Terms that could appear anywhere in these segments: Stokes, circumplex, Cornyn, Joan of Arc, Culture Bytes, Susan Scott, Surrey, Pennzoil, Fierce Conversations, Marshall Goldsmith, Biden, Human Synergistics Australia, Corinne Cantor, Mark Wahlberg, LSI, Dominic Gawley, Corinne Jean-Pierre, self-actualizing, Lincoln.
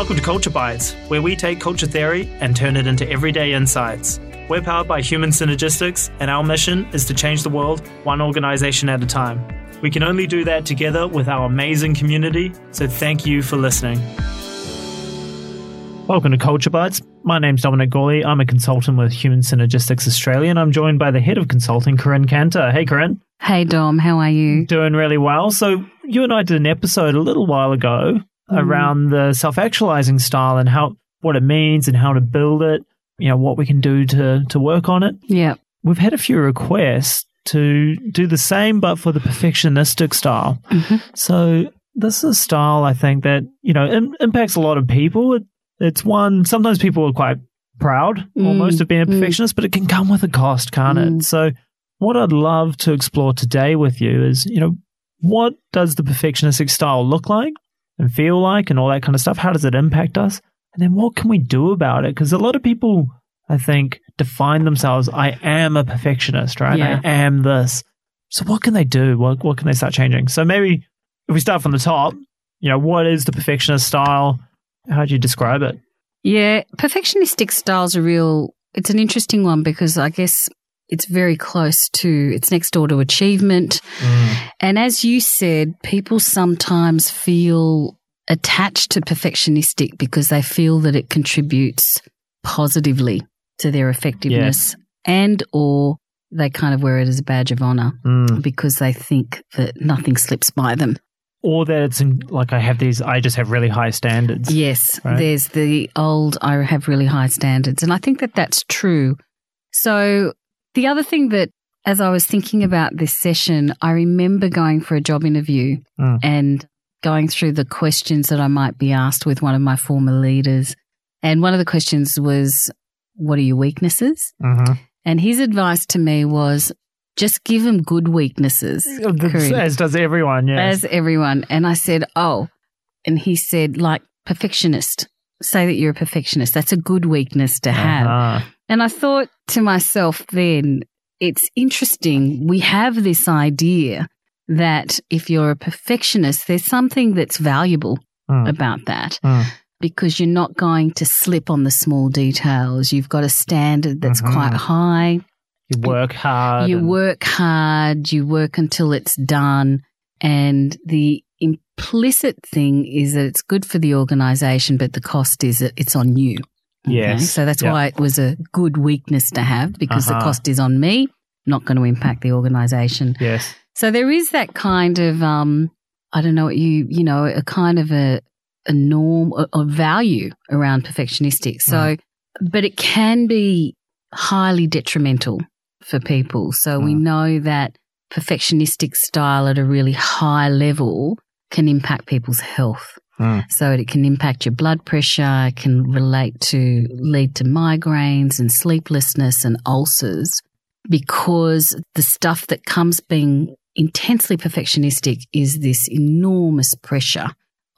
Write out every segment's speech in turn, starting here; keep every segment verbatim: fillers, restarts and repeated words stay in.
Welcome to Culture Bytes, where we take culture theory and turn it into everyday insights. We're powered by Human Synergistics, and our mission is to change the world one organisation at a time. We can only do that together with our amazing community, so thank you for listening. Welcome to Culture Bytes. My name's Dominic Gawley. I'm a consultant with Human Synergistics Australia, and I'm joined by the head of consulting, Corinne Cantor. Hey, Corinne. Hey, Dom. How are you? Doing really well. So you and I did an episode a little while ago mm-hmm. around the self-actualizing style and how what it means and how to build it, you know, what we can do to to work on it. Yeah. We've had a few requests to do the same, but for the perfectionistic style. Mm-hmm. So this is a style, I think, that, you know, im- impacts a lot of people. It, it's one, sometimes people are quite proud mm. almost of being a perfectionist, mm. but it can come with a cost, can't mm. it? So what I'd love to explore today with you is, you know, what does the perfectionistic style look like and feel like and all that kind of stuff? How does it impact us? And then what can we do about it? Because a lot of people, I think, define themselves, I am a perfectionist, right? Yeah. I am this. So what can they do? What, what can they start changing? So maybe if we start from the top, you know, what is the perfectionist style? How do you describe it? Yeah, perfectionistic style is a real, it's an interesting one because I guess it's very close to, it's next door to achievement. Mm. And as you said, people sometimes feel attached to perfectionistic because they feel that it contributes positively to their effectiveness, yes. and or they kind of wear it as a badge of honor mm. because they think that nothing slips by them. Or that it's in, like, I have these, I just have really high standards. Yes, right? There's the old, I have really high standards. And I think that that's true. So the other thing that, as I was thinking about this session, I remember going for a job interview mm. and going through the questions that I might be asked with one of my former leaders. And one of the questions was, what are your weaknesses? Uh-huh. And his advice to me was, just give them good weaknesses. As does everyone, yeah. As everyone. And I said, oh. And he said, like, perfectionist. Say that you're a perfectionist. That's a good weakness to have. Uh-huh. And I thought to myself then, it's interesting. We have this idea that if you're a perfectionist, there's something that's valuable mm. about that mm. because you're not going to slip on the small details. You've got a standard that's mm-hmm. quite high. You work hard. You and- work hard. You work until it's done. And the implicit thing is that it's good for the organisation, but the cost is that it's on you. Okay? Yes. So that's yep. why it was a good weakness to have because uh-huh. the cost is on me, not going to impact the organisation. Yes. So there is that kind of, um, I don't know, you you know, a kind of a, a norm or, or value around perfectionistic. So, mm. but it can be highly detrimental for people. So mm. we know that perfectionistic style at a really high level can impact people's health. Mm. So it can impact your blood pressure, it can relate to, lead to migraines and sleeplessness and ulcers because the stuff that comes being intensely perfectionistic is this enormous pressure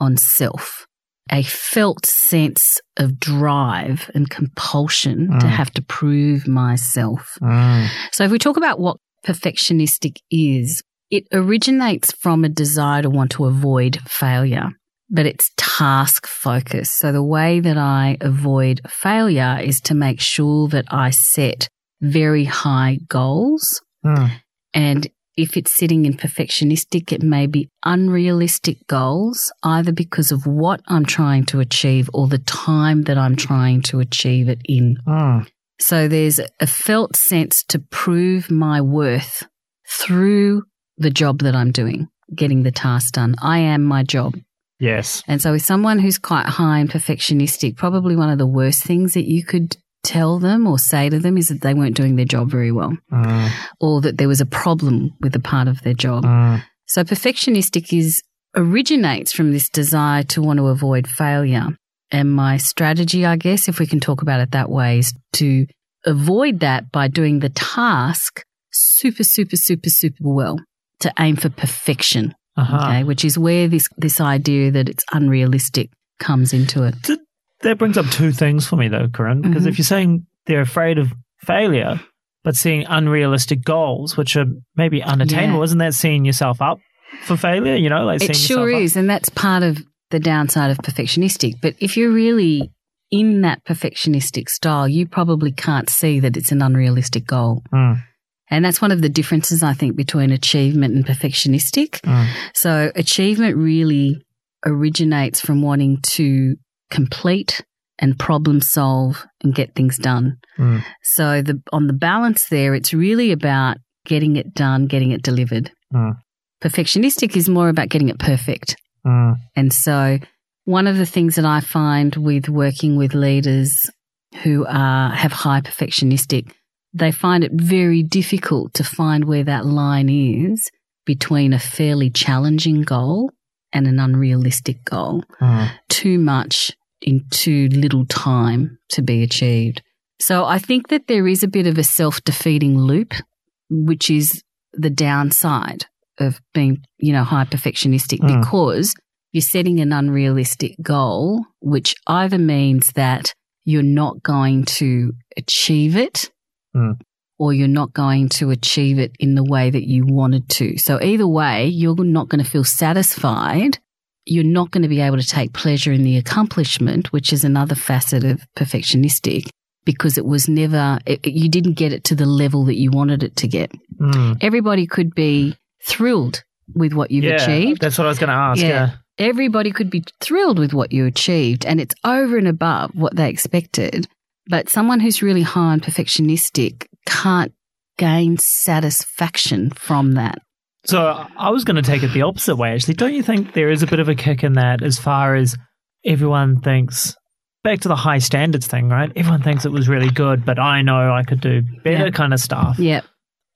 on self, a felt sense of drive and compulsion mm. to have to prove myself. Mm. So if we talk about what perfectionistic is, it originates from a desire to want to avoid failure, but it's task focused. So the way that I avoid failure is to make sure that I set very high goals mm. and if it's sitting in perfectionistic, it may be unrealistic goals, either because of what I'm trying to achieve or the time that I'm trying to achieve it in. Mm. So there's a felt sense to prove my worth through the job that I'm doing, getting the task done. I am my job. Yes. And so with someone who's quite high and perfectionistic, probably one of the worst things that you could tell them or say to them is that they weren't doing their job very well mm. or that there was a problem with a part of their job. Mm. So perfectionistic is originates from this desire to want to avoid failure. And my strategy, I guess, if we can talk about it that way, is to avoid that by doing the task super, super, super, super well to aim for perfection, uh-huh. okay, which is where this, this idea that it's unrealistic comes into it. Did- That brings up two things for me, though, Corinne, because mm-hmm. if you're saying they're afraid of failure, but seeing unrealistic goals, which are maybe unattainable, yeah. isn't that seeing yourself up for failure? You know, like it seeing sure yourself is, up? And that's part of the downside of perfectionistic. But if you're really in that perfectionistic style, you probably can't see that it's an unrealistic goal. Mm. And that's one of the differences, I think, between achievement and perfectionistic. Mm. So achievement really originates from wanting to complete and problem solve and get things done. Mm. So the, on the balance there, it's really about getting it done, getting it delivered. Mm. Perfectionistic is more about getting it perfect. Mm. And so one of the things that I find with working with leaders who are have high perfectionistic, they find it very difficult to find where that line is between a fairly challenging goal and an unrealistic goal. Mm. Too much in too little time to be achieved. So I think that there is a bit of a self-defeating loop, which is the downside of being, you know, high perfectionistic, mm. because you're setting an unrealistic goal, which either means that you're not going to achieve it, mm. or you're not going to achieve it in the way that you wanted to. So either way, you're not going to feel satisfied. You're not going to be able to take pleasure in the accomplishment, which is another facet of perfectionistic, because it was never, it, you didn't get it to the level that you wanted it to get. Mm. Everybody could be thrilled with what you've yeah, achieved. That's what I was going to ask. Yeah. yeah. Everybody could be thrilled with what you achieved, and it's over and above what they expected. But someone who's really high and perfectionistic can't gain satisfaction from that. So I was going to take it the opposite way, actually. Don't you think there is a bit of a kick in that, as far as everyone thinks, back to the high standards thing, right? Everyone thinks it was really good, but I know I could do better, yeah. kind of stuff. Yeah.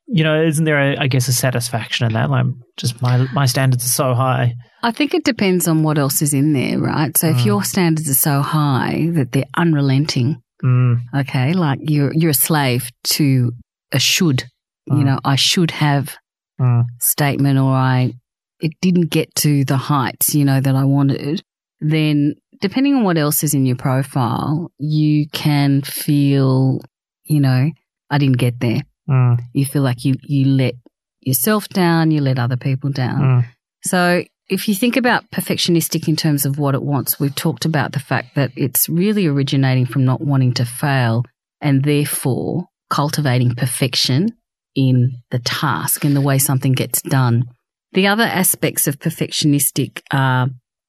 You know, isn't there, a, I guess, a satisfaction in that? Like, just my my standards are so high. I think it depends on what else is in there, right? So mm. if your standards are so high that they're unrelenting, mm. okay, like you're you're a slave to a should, mm. you know, I should have mm. statement, or I it didn't get to the heights, you know, that I wanted, then depending on what else is in your profile, you can feel, you know, I didn't get there. Mm. You feel like you, you let yourself down, you let other people down. Mm. So if you think about perfectionistic in terms of what it wants, we've talked about the fact that it's really originating from not wanting to fail, and therefore cultivating perfection in the task, in the way something gets done. The other aspects of perfectionistic are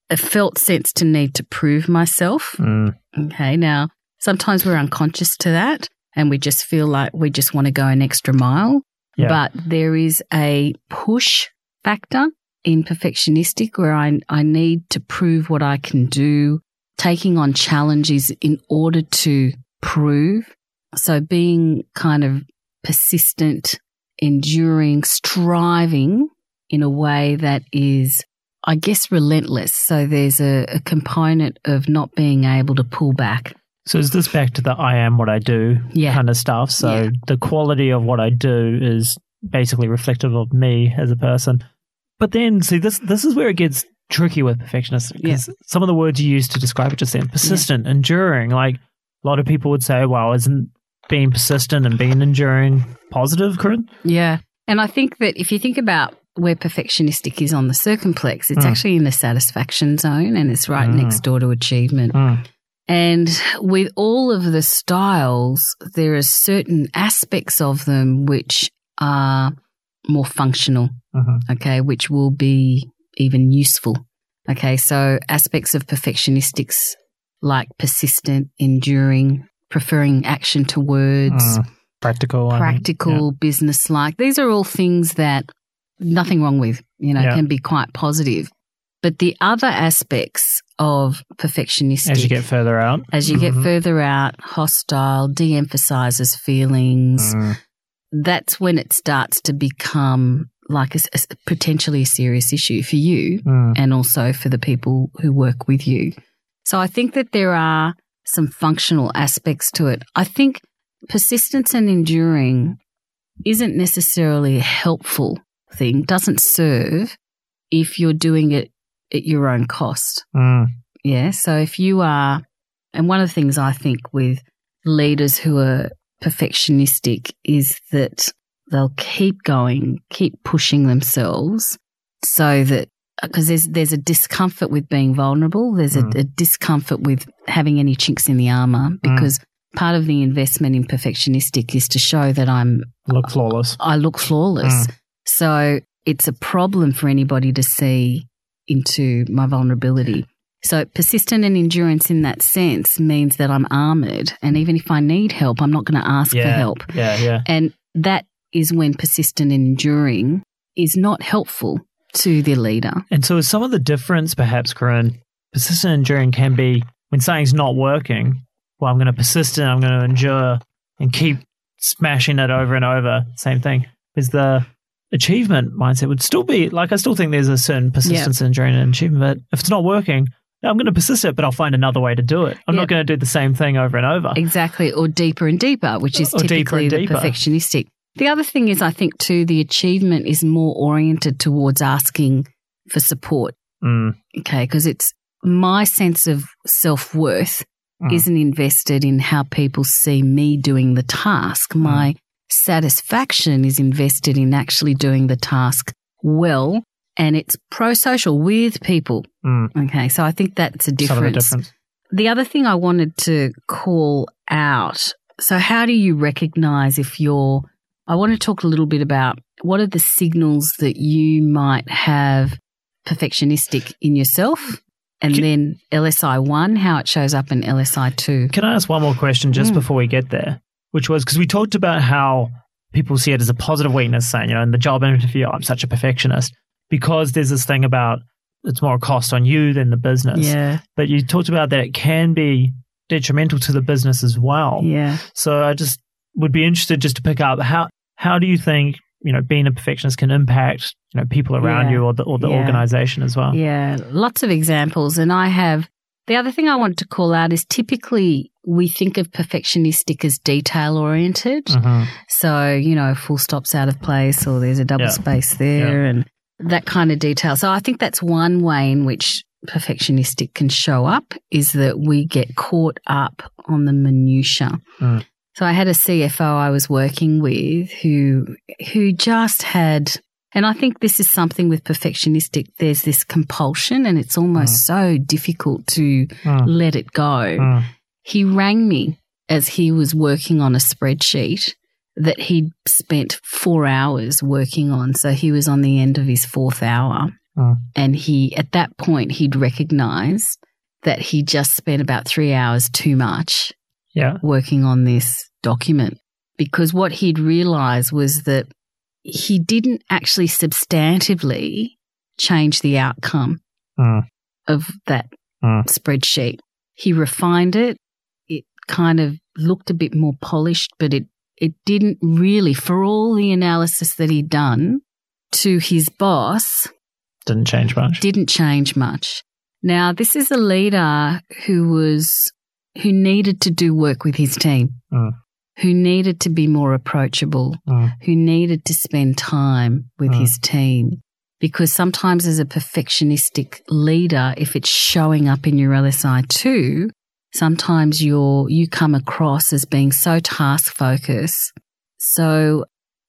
a felt sense to need to prove myself. Mm. Okay, now sometimes we're unconscious to that, and we just feel like we just want to go an extra mile. Yeah. But there is a push factor in perfectionistic where I, I need to prove what I can do, taking on challenges in order to prove. So being kind of persistent, enduring, striving in a way that is, I guess, relentless. So there's a, a component of not being able to pull back. So is this back to the I am what I do yeah. kind of stuff? So yeah. the quality of what I do is basically reflective of me as a person. But then, see, this this is where it gets tricky with perfectionists, because yeah. some of the words you use to describe it just then, persistent, yeah. enduring, like a lot of people would say, well, isn't being persistent and being enduring positive, Corinne? Yeah. And I think that if you think about where perfectionistic is on the circumplex, it's mm. actually in the satisfaction zone, and it's right mm. next door to achievement. Mm. And with all of the styles, there are certain aspects of them which are more functional, mm-hmm. okay, which will be even useful. Okay, so aspects of perfectionistics like persistent, enduring, preferring action to words. Uh, practical. Practical, I mean, yeah. business-like. These are all things that nothing wrong with, you know, yeah. can be quite positive. But the other aspects of perfectionistic, as you get further out, as you mm-hmm. get further out, hostile, de-emphasizes feelings. Mm. That's when it starts to become like a, a potentially a serious issue for you mm. and also for the people who work with you. So I think that there are some functional aspects to it. I think persistence and enduring isn't necessarily a helpful thing, doesn't serve if you're doing it at your own cost. Mm. Yeah. So if you are, and one of the things I think with leaders who are perfectionistic is that they'll keep going, keep pushing themselves so that because there's there's a discomfort with being vulnerable. There's mm. a, a discomfort with having any chinks in the armour, because mm. part of the investment in perfectionistic is to show that I'm look flawless. I, I look flawless. Mm. So it's a problem for anybody to see into my vulnerability. So persistent and endurance in that sense means that I'm armoured, and even if I need help, I'm not going to ask yeah, for help. Yeah, yeah. And that is when persistent and enduring is not helpful to the leader. And so is some of the difference perhaps, Corinne, persistent and enduring can be when something's not working, well, I'm going to persist and I'm going to endure and keep smashing it over and over, same thing, is the achievement mindset would still be, like, I still think there's a certain persistence and yep. enduring and achievement, but if it's not working, I'm going to persist it, but I'll find another way to do it. I'm yep. not going to do the same thing over and over. Exactly, or deeper and deeper, which is or typically deeper deeper. the perfectionistic. The other thing is, I think, too, the achievement is more oriented towards asking for support. Mm. Okay, because it's my sense of self-worth mm. isn't invested in how people see me doing the task. Mm. My satisfaction is invested in actually doing the task well, and it's pro-social with people. Mm. Okay, so I think that's a difference. Sort of a difference. The other thing I wanted to call out, so how do you recognise if you're I want to talk a little bit about what are the signals that you might have perfectionistic in yourself, and can, then L S I one, how it shows up in L S I two. Can I ask one more question just mm. before we get there, which was, because we talked about how people see it as a positive weakness, saying, you know, in the job interview, I'm such a perfectionist, because there's this thing about it's more a cost on you than the business. Yeah. But you talked about that it can be detrimental to the business as well. Yeah. So I just would be interested just to pick up how... How do you think, you know, being a perfectionist can impact, you know, people around yeah. you or the or the yeah. organization as well? Yeah, lots of examples. And I have, the other thing I wanted to call out is typically we think of perfectionistic as detail oriented. Mm-hmm. So, you know, full stop's out of place, or there's a double yeah. space there yeah. and that kind of detail. So I think that's one way in which perfectionistic can show up, is that we get caught up on the minutiae. Mm. So I had a C F O I was working with who who just had, and I think this is something with perfectionistic, there's this compulsion and it's almost mm. so difficult to mm. let it go. Mm. He rang me as he was working on a spreadsheet that he'd spent four hours working on. So he was on the end of his fourth hour mm. and he, at that point, he'd recognised that he just spent about three hours too much. Yeah. Working on this document, because what he'd realised was that he didn't actually substantively change the outcome uh, of that uh, spreadsheet. He refined it. It kind of looked a bit more polished, but it, it didn't really, for all the analysis that he'd done to his boss, didn't change much. Didn't change much. Now, this is a leader who was... who needed to do work with his team, mm. who needed to be more approachable, mm. who needed to spend time with mm. his team. Because sometimes as a perfectionistic leader, if it's showing up in your L S I two, sometimes you're, you come across as being so task-focused so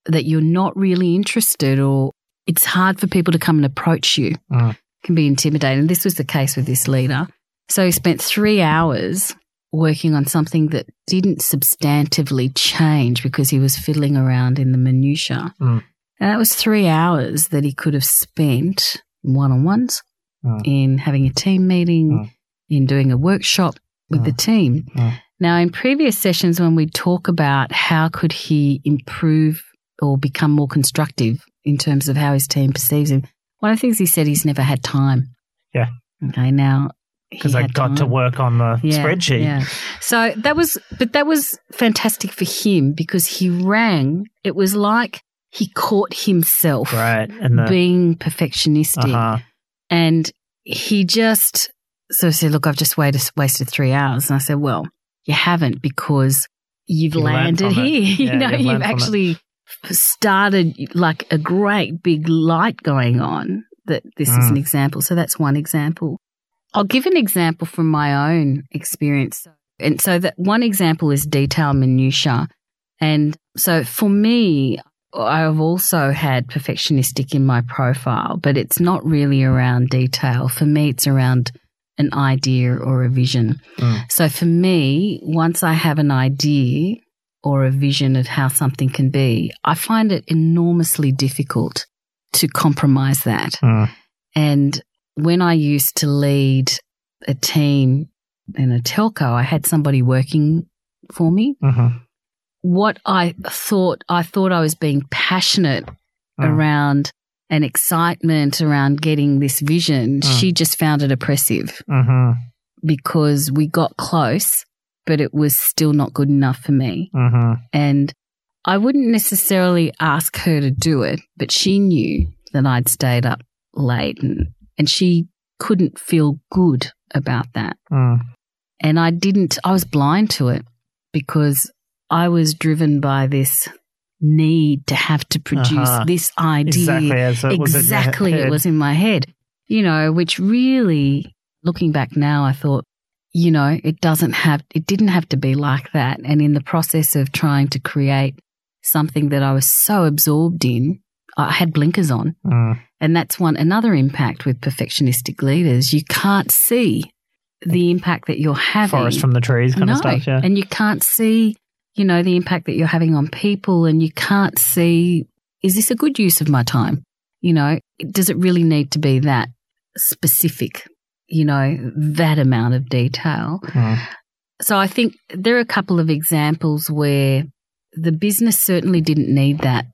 that you're not really interested, or it's hard for people to come and approach you. Mm. It can be intimidating. This was the case with this leader. So he spent three hours... working on something that didn't substantively change because he was fiddling around in the minutiae. Mm. And that was three hours that he could have spent in one-on-ones, mm. in having a team meeting, mm. in doing a workshop with mm. the team. Mm. Now, in previous sessions when we talk about how could he improve or become more constructive in terms of how his team perceives him, one of the things he said, he's never had time. Yeah. Okay, now... because I got time. to work on the yeah, spreadsheet. Yeah. So that was, but that was fantastic for him, because he rang. It was like he caught himself right, and the, being perfectionistic. Uh-huh. And he just sort of said, look, I've just waited, wasted three hours. And I said, well, you haven't, because you've you landed here. Yeah, you know, you've, you've actually started like a great big light going on, that this mm. is an example. So that's one example. I'll give an example from my own experience. And so that one example is detail minutiae. And so for me, I've also had perfectionistic in my profile, but it's not really around detail. For me, it's around an idea or a vision. Mm. So for me, once I have an idea or a vision of how something can be, I find it enormously difficult to compromise that. Mm. And when I used to lead a team in a telco, I had somebody working for me. Mm-hmm. What I thought, I thought I was being passionate mm. around an excitement around getting this vision. Mm. She just found it oppressive mm-hmm. because we got close, but it was still not good enough for me. Mm-hmm. And I wouldn't necessarily ask her to do it, but she knew that I'd stayed up late and, and she couldn't feel good about that. Mm. And I didn't, I was blind to it because I was driven by this need to have to produce uh-huh. this idea. Exactly. So it exactly was it was in my head, you know, which really, looking back now, I thought, you know, it doesn't have, it didn't have to be like that. And in the process of trying to create something that I was so absorbed in, I had blinkers on. Mm. And that's one, another impact with perfectionistic leaders. You can't see the impact that you're having. Forest from the trees kind no. of stuff, yeah. And you can't see, you know, the impact that you're having on people, and you can't see, is this a good use of my time? You know, does it really need to be that specific, you know, that amount of detail? Mm. So I think there are a couple of examples where the business certainly didn't need that.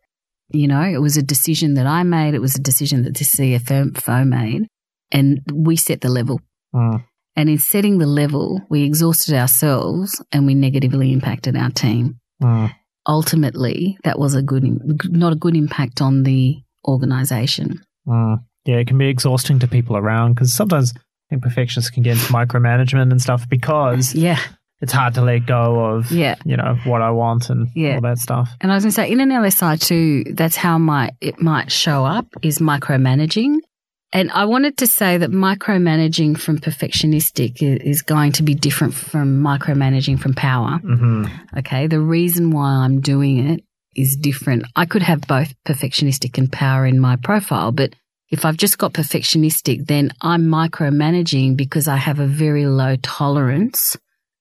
You know, it was a decision that I made. It was a decision that the C F O made, and we set the level. Mm. And in setting the level, we exhausted ourselves and we negatively impacted our team. Mm. Ultimately, that was a good, not a good impact on the organisation. Mm. Yeah, it can be exhausting to people around because sometimes I think perfectionists can get into micromanagement and stuff because yeah. it's hard to let go of yeah. you know what I want and yeah. all that stuff. And I was going to say, in an L S I too, that's how my it might show up, is micromanaging. And I wanted to say that micromanaging from perfectionistic is going to be different from micromanaging from power. Mm-hmm. Okay. The reason why I'm doing it is different. I could have both perfectionistic and power in my profile, but if I've just got perfectionistic, then I'm micromanaging because I have a very low tolerance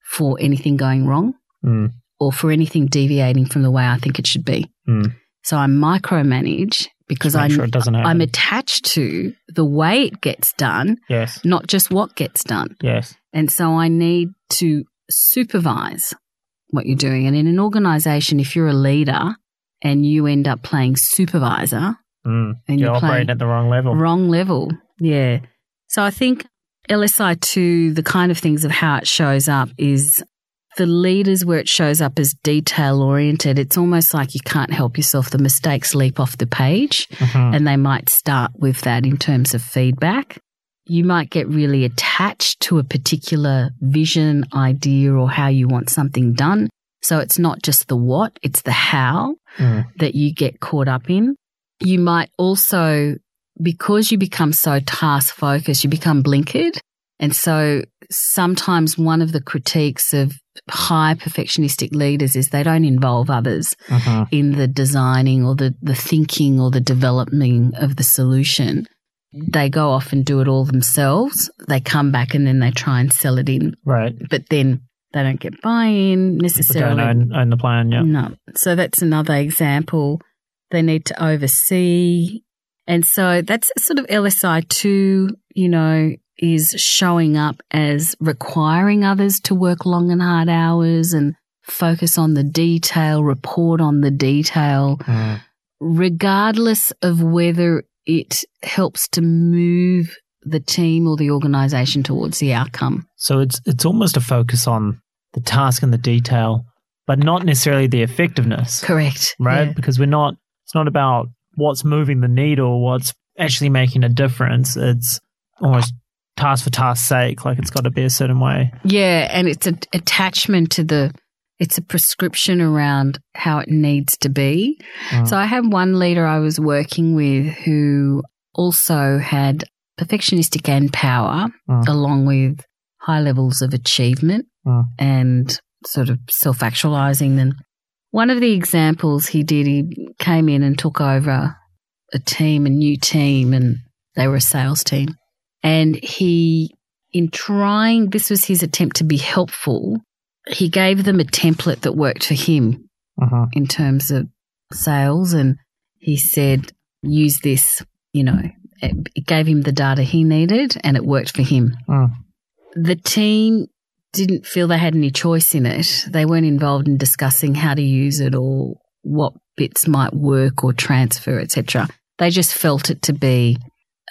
for anything going wrong mm. or for anything deviating from the way I think it should be. Mm. So I micromanage because I'm, sure I'm attached to the way it gets done, yes. not just what gets done. Yes. And so I need to supervise what you're doing. And in an organisation, if you're a leader and you end up playing supervisor, mm. and you're, you're operating at the wrong level. Wrong level, yeah. So I think L S I two, the kind of things of how it shows up is for leaders where it shows up as detail-oriented, it's almost like you can't help yourself. The mistakes leap off the page mm-hmm. and they might start with that in terms of feedback. You might get really attached to a particular vision, idea, or how you want something done. So it's not just the what, it's the how mm. that you get caught up in. You might also, because you become so task-focused, you become blinkered. And so sometimes one of the critiques of high perfectionistic leaders is they don't involve others uh-huh. in the designing or the, the thinking or the developing of the solution. They go off and do it all themselves. They come back and then they try and sell it in. Right. But then they don't get buy-in necessarily. They don't own, own the plan, yeah. No. So that's another example. They need to oversee. And so that's sort of L S I two, you know, is showing up as requiring others to work long and hard hours and focus on the detail, report on the detail, mm. regardless of whether it helps to move the team or the organisation towards the outcome. So it's it's almost a focus on the task and the detail, but not necessarily the effectiveness. Correct. Right? Yeah. Because we're not, it's not about what's moving the needle, what's actually making a difference. It's almost task for task's sake, like it's got to be a certain way. Yeah, and it's an attachment to the, it's a prescription around how it needs to be. Mm. So I had one leader I was working with who also had perfectionistic and power mm. along with high levels of achievement mm. and sort of self-actualizing and One of the examples he did, he came in and took over a team, a new team, and they were a sales team. And he, in trying, this was his attempt to be helpful, he gave them a template that worked for him uh-huh. in terms of sales. And he said, use this, you know, it, it gave him the data he needed and it worked for him. Uh. The team didn't feel they had any choice in it. They weren't involved in discussing how to use it or what bits might work or transfer, et cetera. They just felt it to be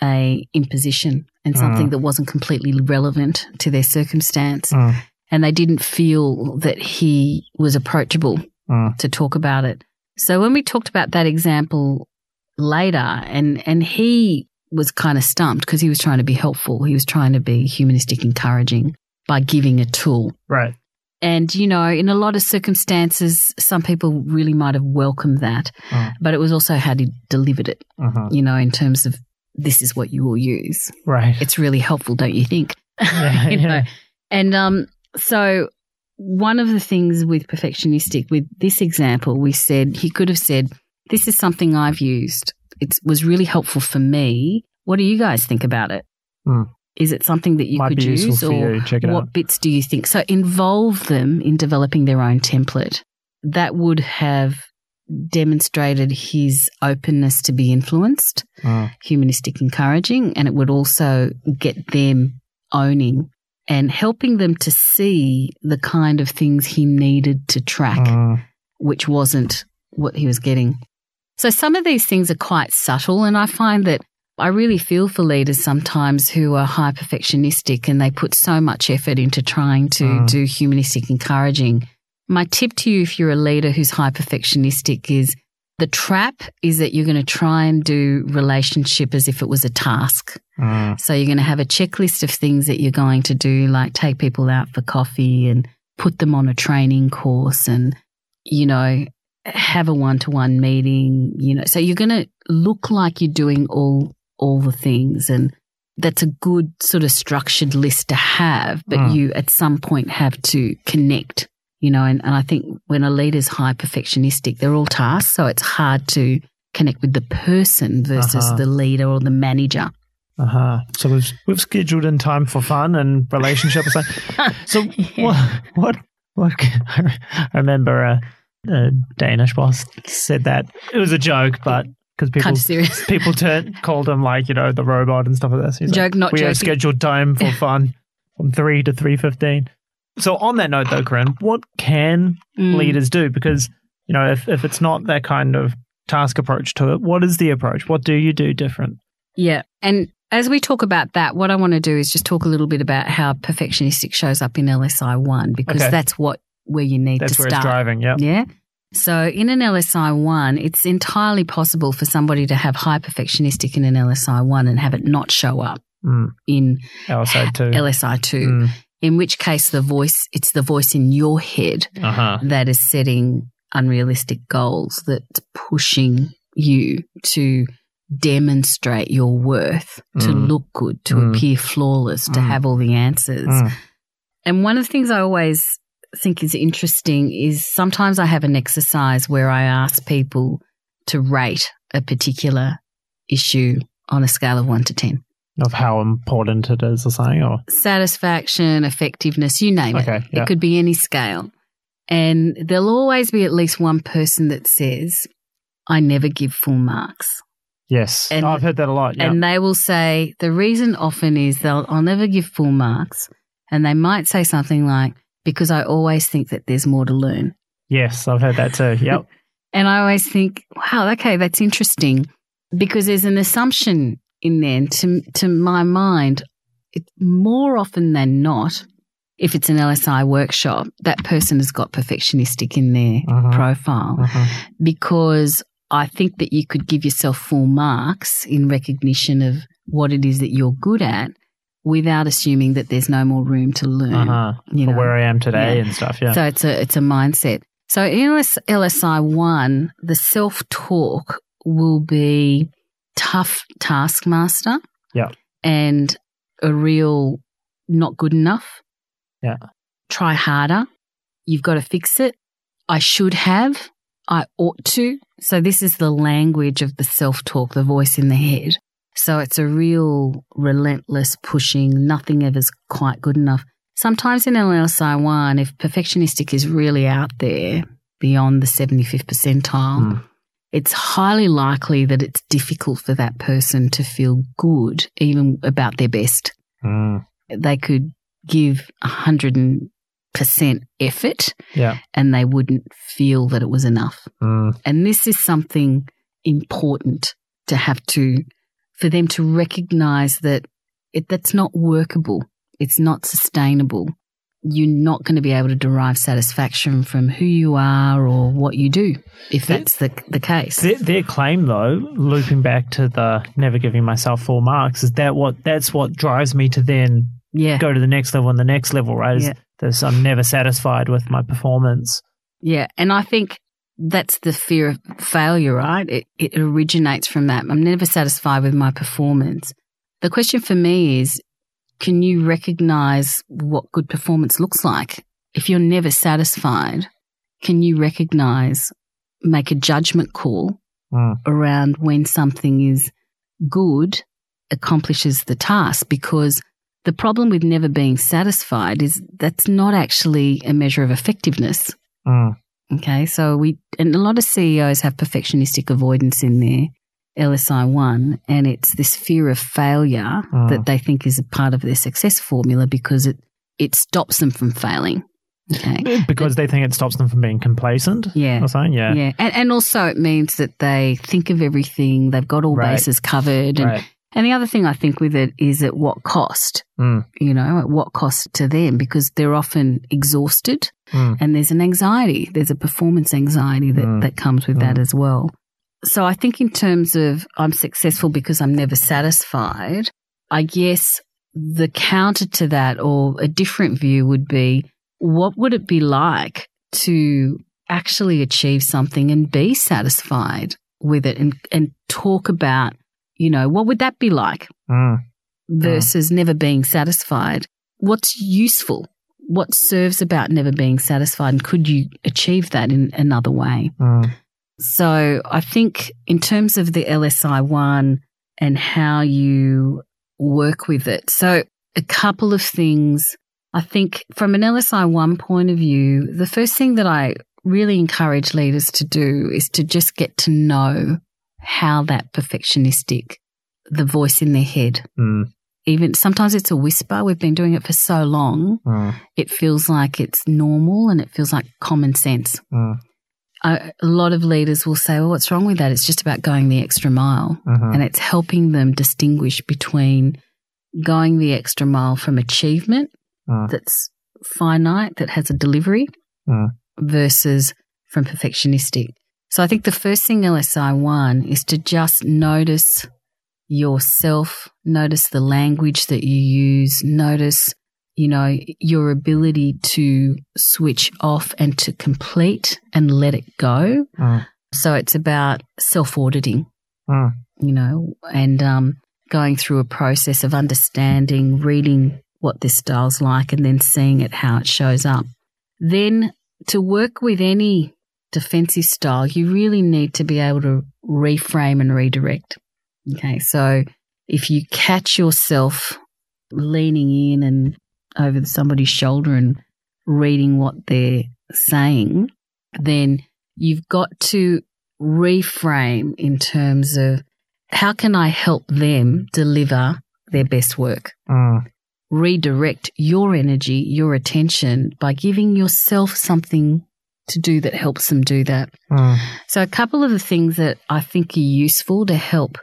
a imposition and something uh. that wasn't completely relevant to their circumstance. Uh. And they didn't feel that he was approachable uh. to talk about it. So when we talked about that example later, and, and he was kind of stumped because he was trying to be helpful. He was trying to be humanistic, encouraging, by giving a tool. Right. And, you know, in a lot of circumstances, some people really might have welcomed that, uh. but it was also how he delivered it, uh-huh. you know, in terms of this is what you will use. Right. It's really helpful, don't you think? Yeah, you yeah. know? And um, so one of the things with perfectionistic, with this example, we said he could have said, this is something I've used. It was really helpful for me. What do you guys think about it? Mm. Is it something that you Might could use or what out. Bits do you think? So involve them in developing their own template. That would have demonstrated his openness to be influenced, uh. humanistic encouraging, and it would also get them owning and helping them to see the kind of things he needed to track, uh. which wasn't what he was getting. So some of these things are quite subtle, and I find that I really feel for leaders sometimes who are high perfectionistic and they put so much effort into trying to mm. do humanistic encouraging. My tip to you if you're a leader who's high perfectionistic is the trap is that you're going to try and do relationship as if it was a task. Mm. So you're going to have a checklist of things that you're going to do, like take people out for coffee and put them on a training course and, you know, have a one-to-one meeting, you know. So you're going to look like you're doing all all the things, and that's a good sort of structured list to have, but mm. you at some point have to connect, you know, and, and I think when a leader's high perfectionistic, they're all tasks, so it's hard to connect with the person versus uh-huh. the leader or the manager. Uh-huh. So we've, we've scheduled in time for fun and relationship. and stuff. So yeah. what, what, what, I remember uh, the Danish boss said that. It was a joke, but... Because people, kind of serious. people turn, called him like, you know, the robot and stuff like this. He's Joke, like, not we joking. We have scheduled time for fun from three to three fifteen. So on that note though, Corinne, what can mm. leaders do? Because, you know, if, if it's not that kind of task approach to it, what is the approach? What do you do different? Yeah. And as we talk about that, what I want to do is just talk a little bit about how perfectionistic shows up in L S I one, because okay. that's what where you need that's to start. That's where it's driving, yeah. Yeah. So in an L S I one, it's entirely possible for somebody to have high perfectionistic in an L S I one and have it not show up mm. in L S I two. L S I two, mm. in which case the voice it's the voice in your head uh-huh. that is setting unrealistic goals, that's pushing you to demonstrate your worth, mm. to look good, to mm. appear flawless, mm. to have all the answers. Mm. And one of the things I always think is interesting is sometimes I have an exercise where I ask people to rate a particular issue on a scale of one to ten. Of how important it is or something? Or? Satisfaction, effectiveness, you name okay, it. Yeah. It could be any scale. And there'll always be at least one person that says, I never give full marks. Yes. And, oh, I've heard that a lot. Yeah. And they will say, the reason often is they'll I'll never give full marks. And they might say something like, because I always think that there's more to learn. Yes, I've heard that too. Yep. And I always think, wow, okay, that's interesting, because there's an assumption in there. And to, to my mind, it, more often than not, if it's an L S I workshop, that person has got perfectionistic in their uh-huh. profile uh-huh. because I think that you could give yourself full marks in recognition of what it is that you're good at, without assuming that there's no more room to learn. Uh-huh. You know? Or where I am today yeah. and stuff, yeah. So it's a it's a mindset. So in L S I one, the self-talk will be tough taskmaster yeah. and a real not good enough. Yeah. Try harder. You've got to fix it. I should have, I ought to. So this is the language of the self-talk, the voice in the head. So it's a real relentless pushing, nothing ever's quite good enough. Sometimes in L S I one, if perfectionistic is really out there beyond the seventy-fifth percentile, mm. it's highly likely that it's difficult for that person to feel good even about their best. Mm. They could give one hundred percent effort yeah. and they wouldn't feel that it was enough. Mm. And this is something important to have to, for them to recognise that it, that's not workable. It's not sustainable. You're not going to be able to derive satisfaction from who you are or what you do if that's the the case. Their, their claim, though, looping back to the never giving myself full marks, is that what that's what drives me to then yeah. go to the next level and the next level, right? Is yeah. this, I'm never satisfied with my performance. Yeah, and I think that's the fear of failure, right? It, it originates from that. I'm never satisfied with my performance. The question for me is, can you recognize what good performance looks like? If you're never satisfied, can you recognize, make a judgment call mm. around when something is good, accomplishes the task? Because the problem with never being satisfied is that's not actually a measure of effectiveness. Mm. Okay. So we, and a lot of C E Os have perfectionistic avoidance in there. L S I one, and it's this fear of failure oh. that they think is a part of their success formula because it, it stops them from failing. Okay. Because but, they think it stops them from being complacent. Yeah. Or something. Yeah. Yeah. And, and also it means that they think of everything, they've got all right. bases covered. And, right. and the other thing I think with it is at what cost, mm. you know, at what cost to them, because they're often exhausted mm. and there's an anxiety, there's a performance anxiety that, mm. that comes with mm. that as well. So I think in terms of I'm successful because I'm never satisfied, I guess the counter to that or a different view would be, what would it be like to actually achieve something and be satisfied with it and, and talk about, you know, what would that be like uh, versus uh. never being satisfied? What's useful? What serves about never being satisfied? And could you achieve that in another way? Uh. So I think in terms of the L S I one and how you work with it, so a couple of things. I think from an L S I one point of view, the first thing that I really encourage leaders to do is to just get to know how that perfectionistic, the voice in their head, mm. even sometimes it's a whisper. We've been doing it for so long, mm. it feels like it's normal and it feels like common sense. Mm. A lot of leaders will say, well, what's wrong with that? It's just about going the extra mile. Uh-huh. And it's helping them distinguish between going the extra mile from achievement uh. that's finite, that has a delivery, uh. versus from perfectionistic. So I think the first thing L S I one is to just notice yourself, notice the language that you use, notice, you know, your ability to switch off and to complete and let it go. Mm. So it's about self-auditing, mm. you know, and um, going through a process of understanding, reading what this style's like and then seeing it, how it shows up. Then to work with any defensive style, you really need to be able to reframe and redirect. Okay, so if you catch yourself leaning in and over somebody's shoulder and reading what they're saying, then you've got to reframe in terms of how can I help them deliver their best work? Mm. Redirect your energy, your attention by giving yourself something to do that helps them do that. Mm. So a couple of the things that I think are useful to help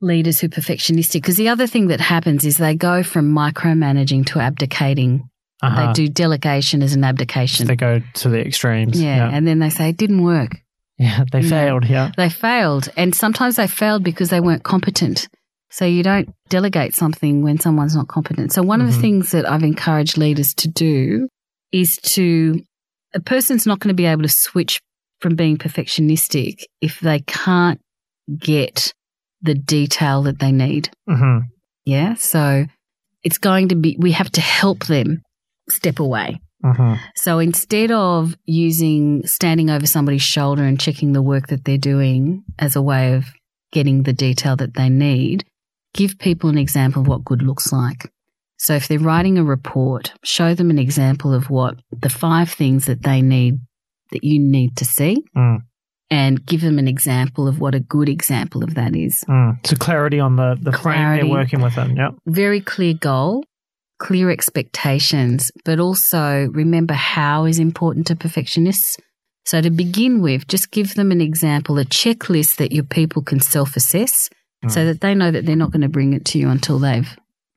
leaders who are perfectionistic, because the other thing that happens is they go from micromanaging to abdicating. Uh-huh. They do delegation as an abdication. So they go to the extremes. Yeah, yeah, and then they say it didn't work. Yeah, they failed. Yeah, they failed, and sometimes they failed because they weren't competent. So you don't delegate something when someone's not competent. So one mm-hmm. of the things that I've encouraged leaders to do is to a person's not going to be able to switch from being perfectionistic if they can't get the detail that they need. Mm-hmm. Yeah. So it's going to be, we have to help them step away Mm-hmm. So instead of using standing over somebody's shoulder and checking the work that they're doing as a way of getting the detail that they need, give people an example of what good looks like. So if they're writing a report, show them an example of what the five things that they need, that you need to see, mm. and give them an example of what a good example of that is. Mm. So clarity on the, the frame they're working within. Yep. Very clear goal, clear expectations, but also remember how is important to perfectionists. So to begin with, just give them an example, a checklist that your people can self-assess mm. so that they know that they're not going to bring it to you until they've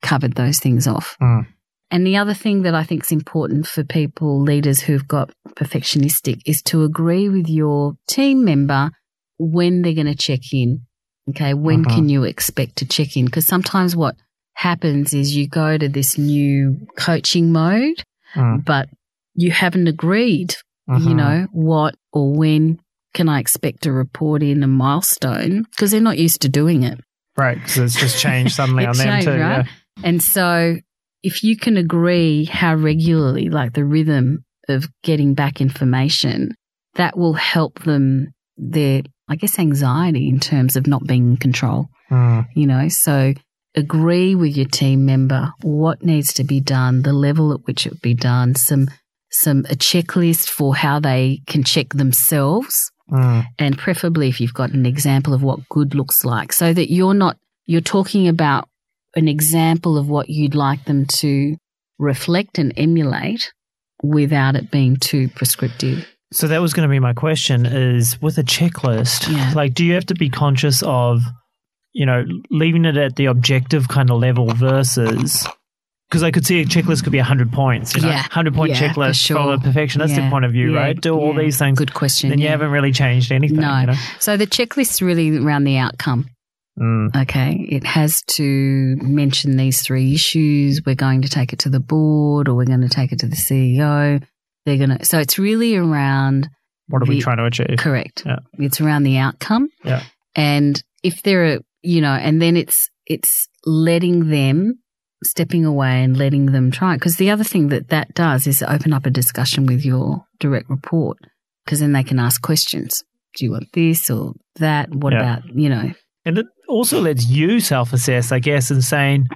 covered those things off. Mm. And the other thing that I think is important for people, leaders who've got perfectionistic, is to agree with your team member when they're going to check in. Okay, when uh-huh. can you expect to check in? Because sometimes what happens is you go to this new coaching mode, mm. but you haven't agreed, uh-huh. you know, what or when can I expect to report in a milestone, because they're not used to doing it. Right, because it's just changed suddenly on them changed, too. Right? Yeah. And so if you can agree how regularly, like the rhythm of getting back information, that will help them, their, I guess, anxiety in terms of not being in control, mm. you know. So agree with your team member what needs to be done, the level at which it would be done, some, some a checklist for how they can check themselves, mm. and preferably if you've got an example of what good looks like, so that you're not, you're talking about an example of what you'd like them to reflect and emulate without it being too prescriptive. So that was going to be my question, is with a checklist, yeah. like, do you have to be conscious of, you know, leaving it at the objective kind of level versus, because I could see a checklist could be one hundred points, you know, yeah. one hundred point yeah, checklist sure. from a perfectionistic yeah. point of view, yeah. right? Do yeah. all these things. Good question. Then yeah. you haven't really changed anything. No. You know? So the checklist's really around the outcome. Mm. Okay, it has to mention these three issues. We're going to take it to the board, or we're going to take it to the C E O. They're going to. So it's really around what are the, we trying to achieve? Correct. Yeah. It's around the outcome. Yeah. And if there are, you know, and then it's it's letting them stepping away and letting them try it. Because the other thing that that does is open up a discussion with your direct report, because then they can ask questions. Do you want this or that? What yeah. about, you know? And it also lets you self-assess, I guess, and saying,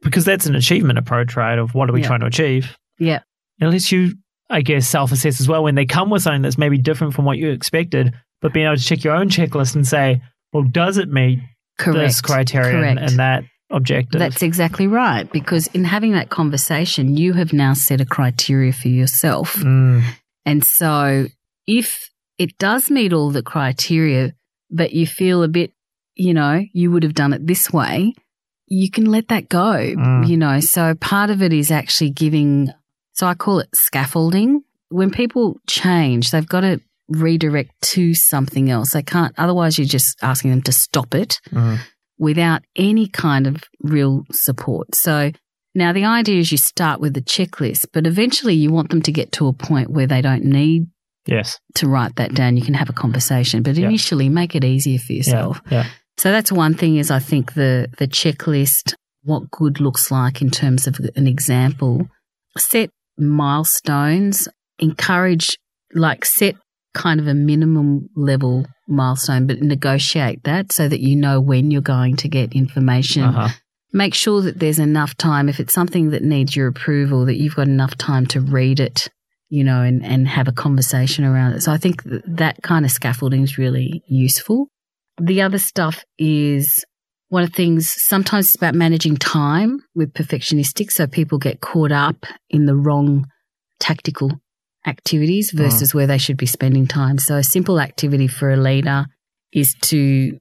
because that's an achievement approach, right, of what are we yep. trying to achieve? Yeah. It lets you, I guess, self-assess as well when they come with something that's maybe different from what you expected, but being able to check your own checklist and say, well, does it meet Correct. This criterion Correct. And that objective? That's exactly right, because in having that conversation, you have now set a criteria for yourself. Mm. And so if it does meet all the criteria, but you feel a bit, you know, you would have done it this way, you can let that go, mm. you know. So part of it is actually giving, so I call it scaffolding. When people change, they've got to redirect to something else. They can't, otherwise you're just asking them to stop it mm. without any kind of real support. So now the idea is you start with the checklist, but eventually you want them to get to a point where they don't need yes. to write that down. You can have a conversation, but initially yeah. make it easier for yourself. Yeah. yeah. So that's one thing, is I think the the checklist, what good looks like in terms of an example, set milestones, encourage, like set kind of a minimum level milestone, but negotiate that so that you know when you're going to get information. Uh-huh. Make sure that there's enough time, if it's something that needs your approval, that you've got enough time to read it, you know, and, and have a conversation around it. So I think th- that kind of scaffolding is really useful. The other stuff is one of the things, sometimes it's about managing time with perfectionistics. So people get caught up in the wrong tactical activities versus oh. where they should be spending time. So a simple activity for a leader is to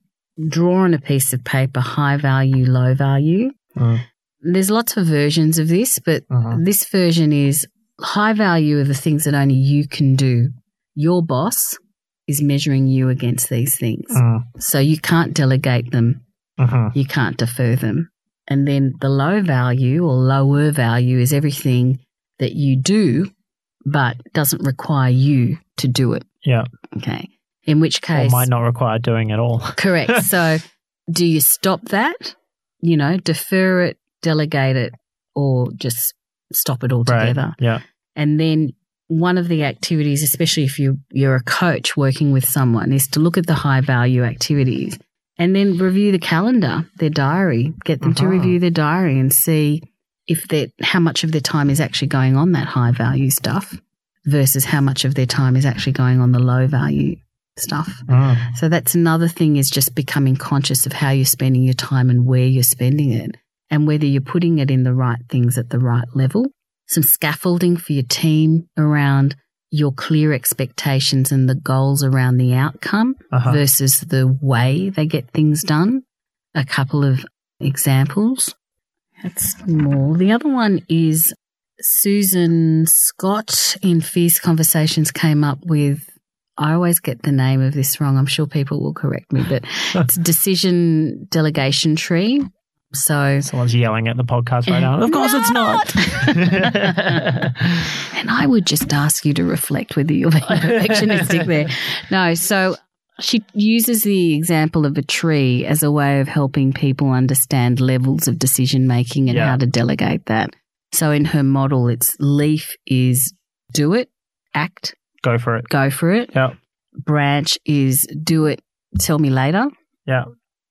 draw on a piece of paper, high value, low value. Oh. There's lots of versions of this, but uh-huh. this version is high value are the things that only you can do. Your boss is measuring you against these things. Uh, so you can't delegate them. Uh-huh. You can't defer them. And then the low value or lower value is everything that you do but doesn't require you to do it. Yeah. Okay. In which case, or might not require doing at all. Correct. So do you stop that? You know, defer it, delegate it, or just stop it altogether? Right. Yeah. And then one of the activities, especially if you, you're a coach working with someone, is to look at the high value activities and then review the calendar, their diary, get them uh-huh. to review their diary and see if they how much of their time is actually going on that high value stuff versus how much of their time is actually going on the low value stuff. Uh-huh. So that's another thing, is just becoming conscious of how you're spending your time and where you're spending it and whether you're putting it in the right things at the right level. Some scaffolding for your team around your clear expectations and the goals around the outcome uh-huh. versus the way they get things done. A couple of examples. That's more. The other one is Susan Scott in Fierce Conversations came up with, I always get the name of this wrong. I'm sure people will correct me, but it's decision delegation tree. So someone's yelling at the podcast right now. Of course not. It's not. And I would just ask you to reflect whether you're being perfectionistic there. No, so she uses the example of a tree as a way of helping people understand levels of decision making and yeah. how to delegate that. So in her model, its leaf is do it, act. Go for it. Go for it. Yeah. Branch is do it, tell me later. Yeah.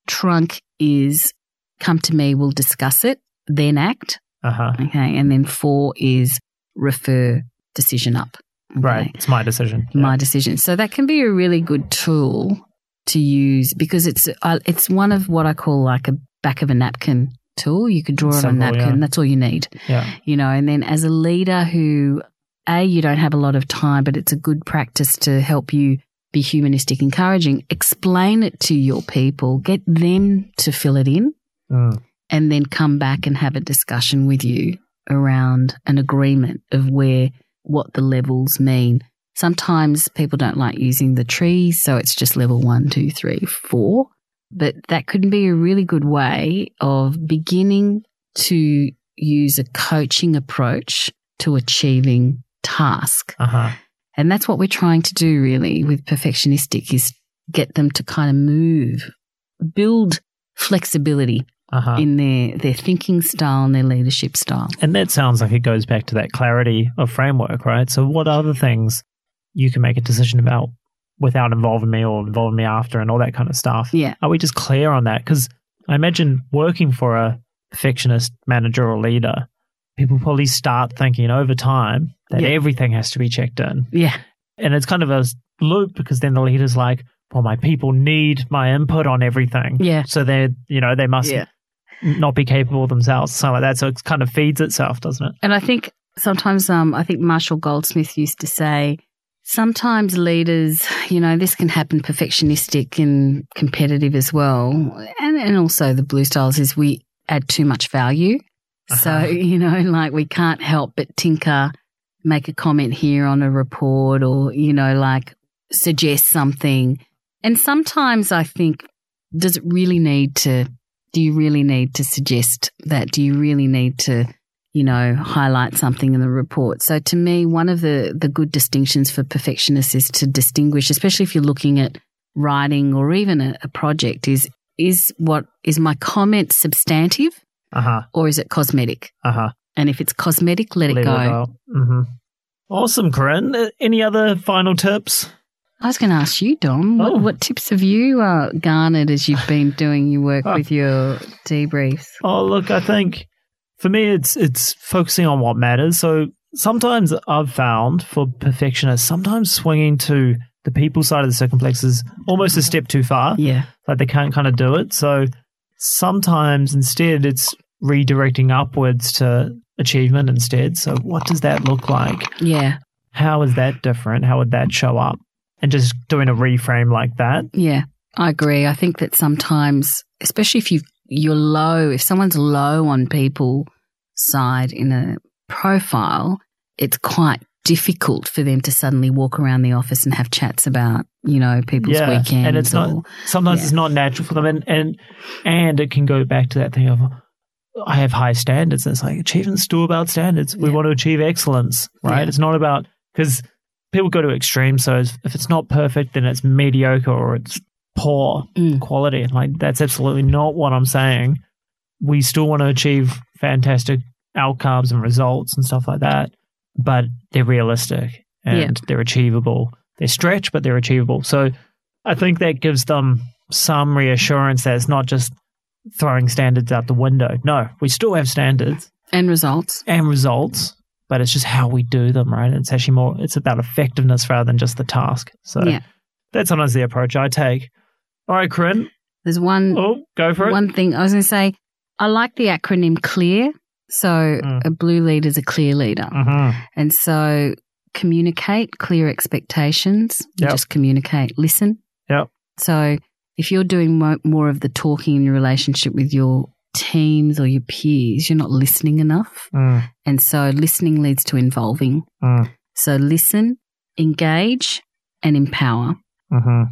Trunk is come to me, we'll discuss it, then act. Uh-huh. Okay. And then four is refer decision up. Okay? Right. It's my decision. My yeah. decision. So that can be a really good tool to use because it's uh, it's one of what I call like a back of a napkin tool. You could draw Simple, it on a napkin. Yeah. That's all you need. Yeah. You know, and then as a leader who, A, you don't have a lot of time, but it's a good practice to help you be humanistic, encouraging, explain it to your people, get them to fill it in. Mm. And then come back and have a discussion with you around an agreement of where, what the levels mean. Sometimes people don't like using the tree, so it's just level one, two, three, four. But that could be a really good way of beginning to use a coaching approach to achieving task. Uh-huh. And that's what we're trying to do really with perfectionistic, is get them to kind of move, build flexibility uh-huh. in their, their thinking style and their leadership style. And that sounds like it goes back to that clarity of framework, right? So what other things you can make a decision about without involving me or involving me after and all that kind of stuff? Yeah. Are we just clear on that? Because I imagine working for a perfectionist manager or leader, people probably start thinking over time that yeah. everything has to be checked in. Yeah. And it's kind of a loop because then the leader's like, well, my people need my input on everything. Yeah. So they, you know, they must yeah. not be capable themselves, something like that. So it kind of feeds itself, doesn't it? And I think sometimes, um, I think Marshall Goldsmith used to say, sometimes leaders, you know, this can happen perfectionistic and competitive as well. And, and also the blue styles is we add too much value. Uh-huh. So, you know, like we can't help but tinker, make a comment here on a report or, you know, like suggest something. And sometimes I think, does it really need to, do you really need to suggest that? Do you really need to, you know, highlight something in the report? So to me, one of the, the good distinctions for perfectionists is to distinguish, especially if you're looking at writing or even a, a project, is, is what, is my comment substantive uh-huh. or is it cosmetic? Uh-huh. And if it's cosmetic, let, let it go. It go. Mm-hmm. Awesome, Corinne. Any other final tips? I was going to ask you, Dom, what, oh. what tips have you uh, garnered as you've been doing your work oh. with your debriefs? Oh, look, I think for me it's it's focusing on what matters. So sometimes I've found for perfectionists, sometimes swinging to the people side of the circumflex is almost a step too far. Yeah. Like they can't kind of do it. So sometimes instead it's redirecting upwards to achievement instead. So what does that look like? Yeah. How is that different? How would that show up? And just doing a reframe like that. Yeah, I agree. I think that sometimes, especially if you you're low, if someone's low on people side in a profile, it's quite difficult for them to suddenly walk around the office and have chats about, you know, people's yeah, weekends. And it's or, not sometimes yeah. it's not natural for them, and, and and it can go back to that thing of I have high standards. And it's like achievement's still about standards. We yeah. want to achieve excellence, right? Yeah. It's not about because. People go to extremes, so if it's not perfect, then it's mediocre or it's poor mm. quality. Like that's absolutely not what I'm saying. We still want to achieve fantastic outcomes and results and stuff like that. but they're realistic and yeah. they're achievable. They're stretched, but they're achievable. So I think that gives them some reassurance that it's not just throwing standards out the window. No, we still have standards. And results. And results. But it's just how we do them, right? It's actually more, it's about effectiveness rather than just the task. So yeah. that's sometimes the approach I take. All right, Corinne. There's one. Oh, go for it. One thing I was going to say, I like the acronym CLEAR. So mm. a blue leader is a clear leader. Mm-hmm. And so communicate, clear expectations, yep. just communicate, listen. Yep. So if you're doing mo- more of the talking in your relationship with your teams or your peers, you're not listening enough. Mm. And so listening leads to involving. Mm. So listen, engage, and empower. Mm-hmm.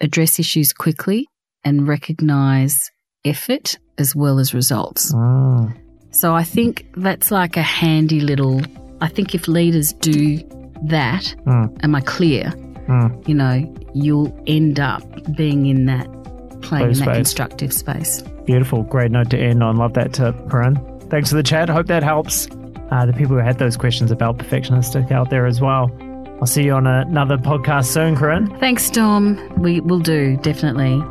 Address issues quickly and recognize effort as well as results. Mm. So I think that's like a handy little, I think if leaders do that, mm. am I clear? Mm. You know, you'll end up being in that, playing in that space. Constructive space. Beautiful. Great note to end on. Love that tip, Corinne. Thanks for the chat. Hope that helps uh, the people who had those questions about perfectionistic out there as well. I'll see you on another podcast soon, Corinne. Thanks, Dom. We will do, definitely.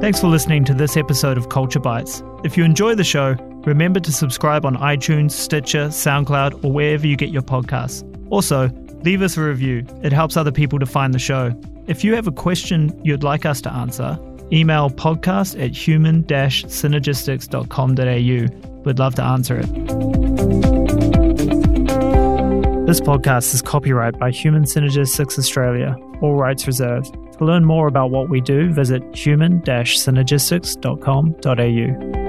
Thanks for listening to this episode of Culture Bytes. If you enjoy the show, remember to subscribe on iTunes, Stitcher, SoundCloud, or wherever you get your podcasts. Also, leave us a review. It helps other people to find the show. If you have a question you'd like us to answer, email podcast at human dash synergistics dot com dot a u. We'd love to answer it. This podcast is copyright by Human Synergistics Australia. All rights reserved. To learn more about what we do, visit human dash synergistics dot com dot a u.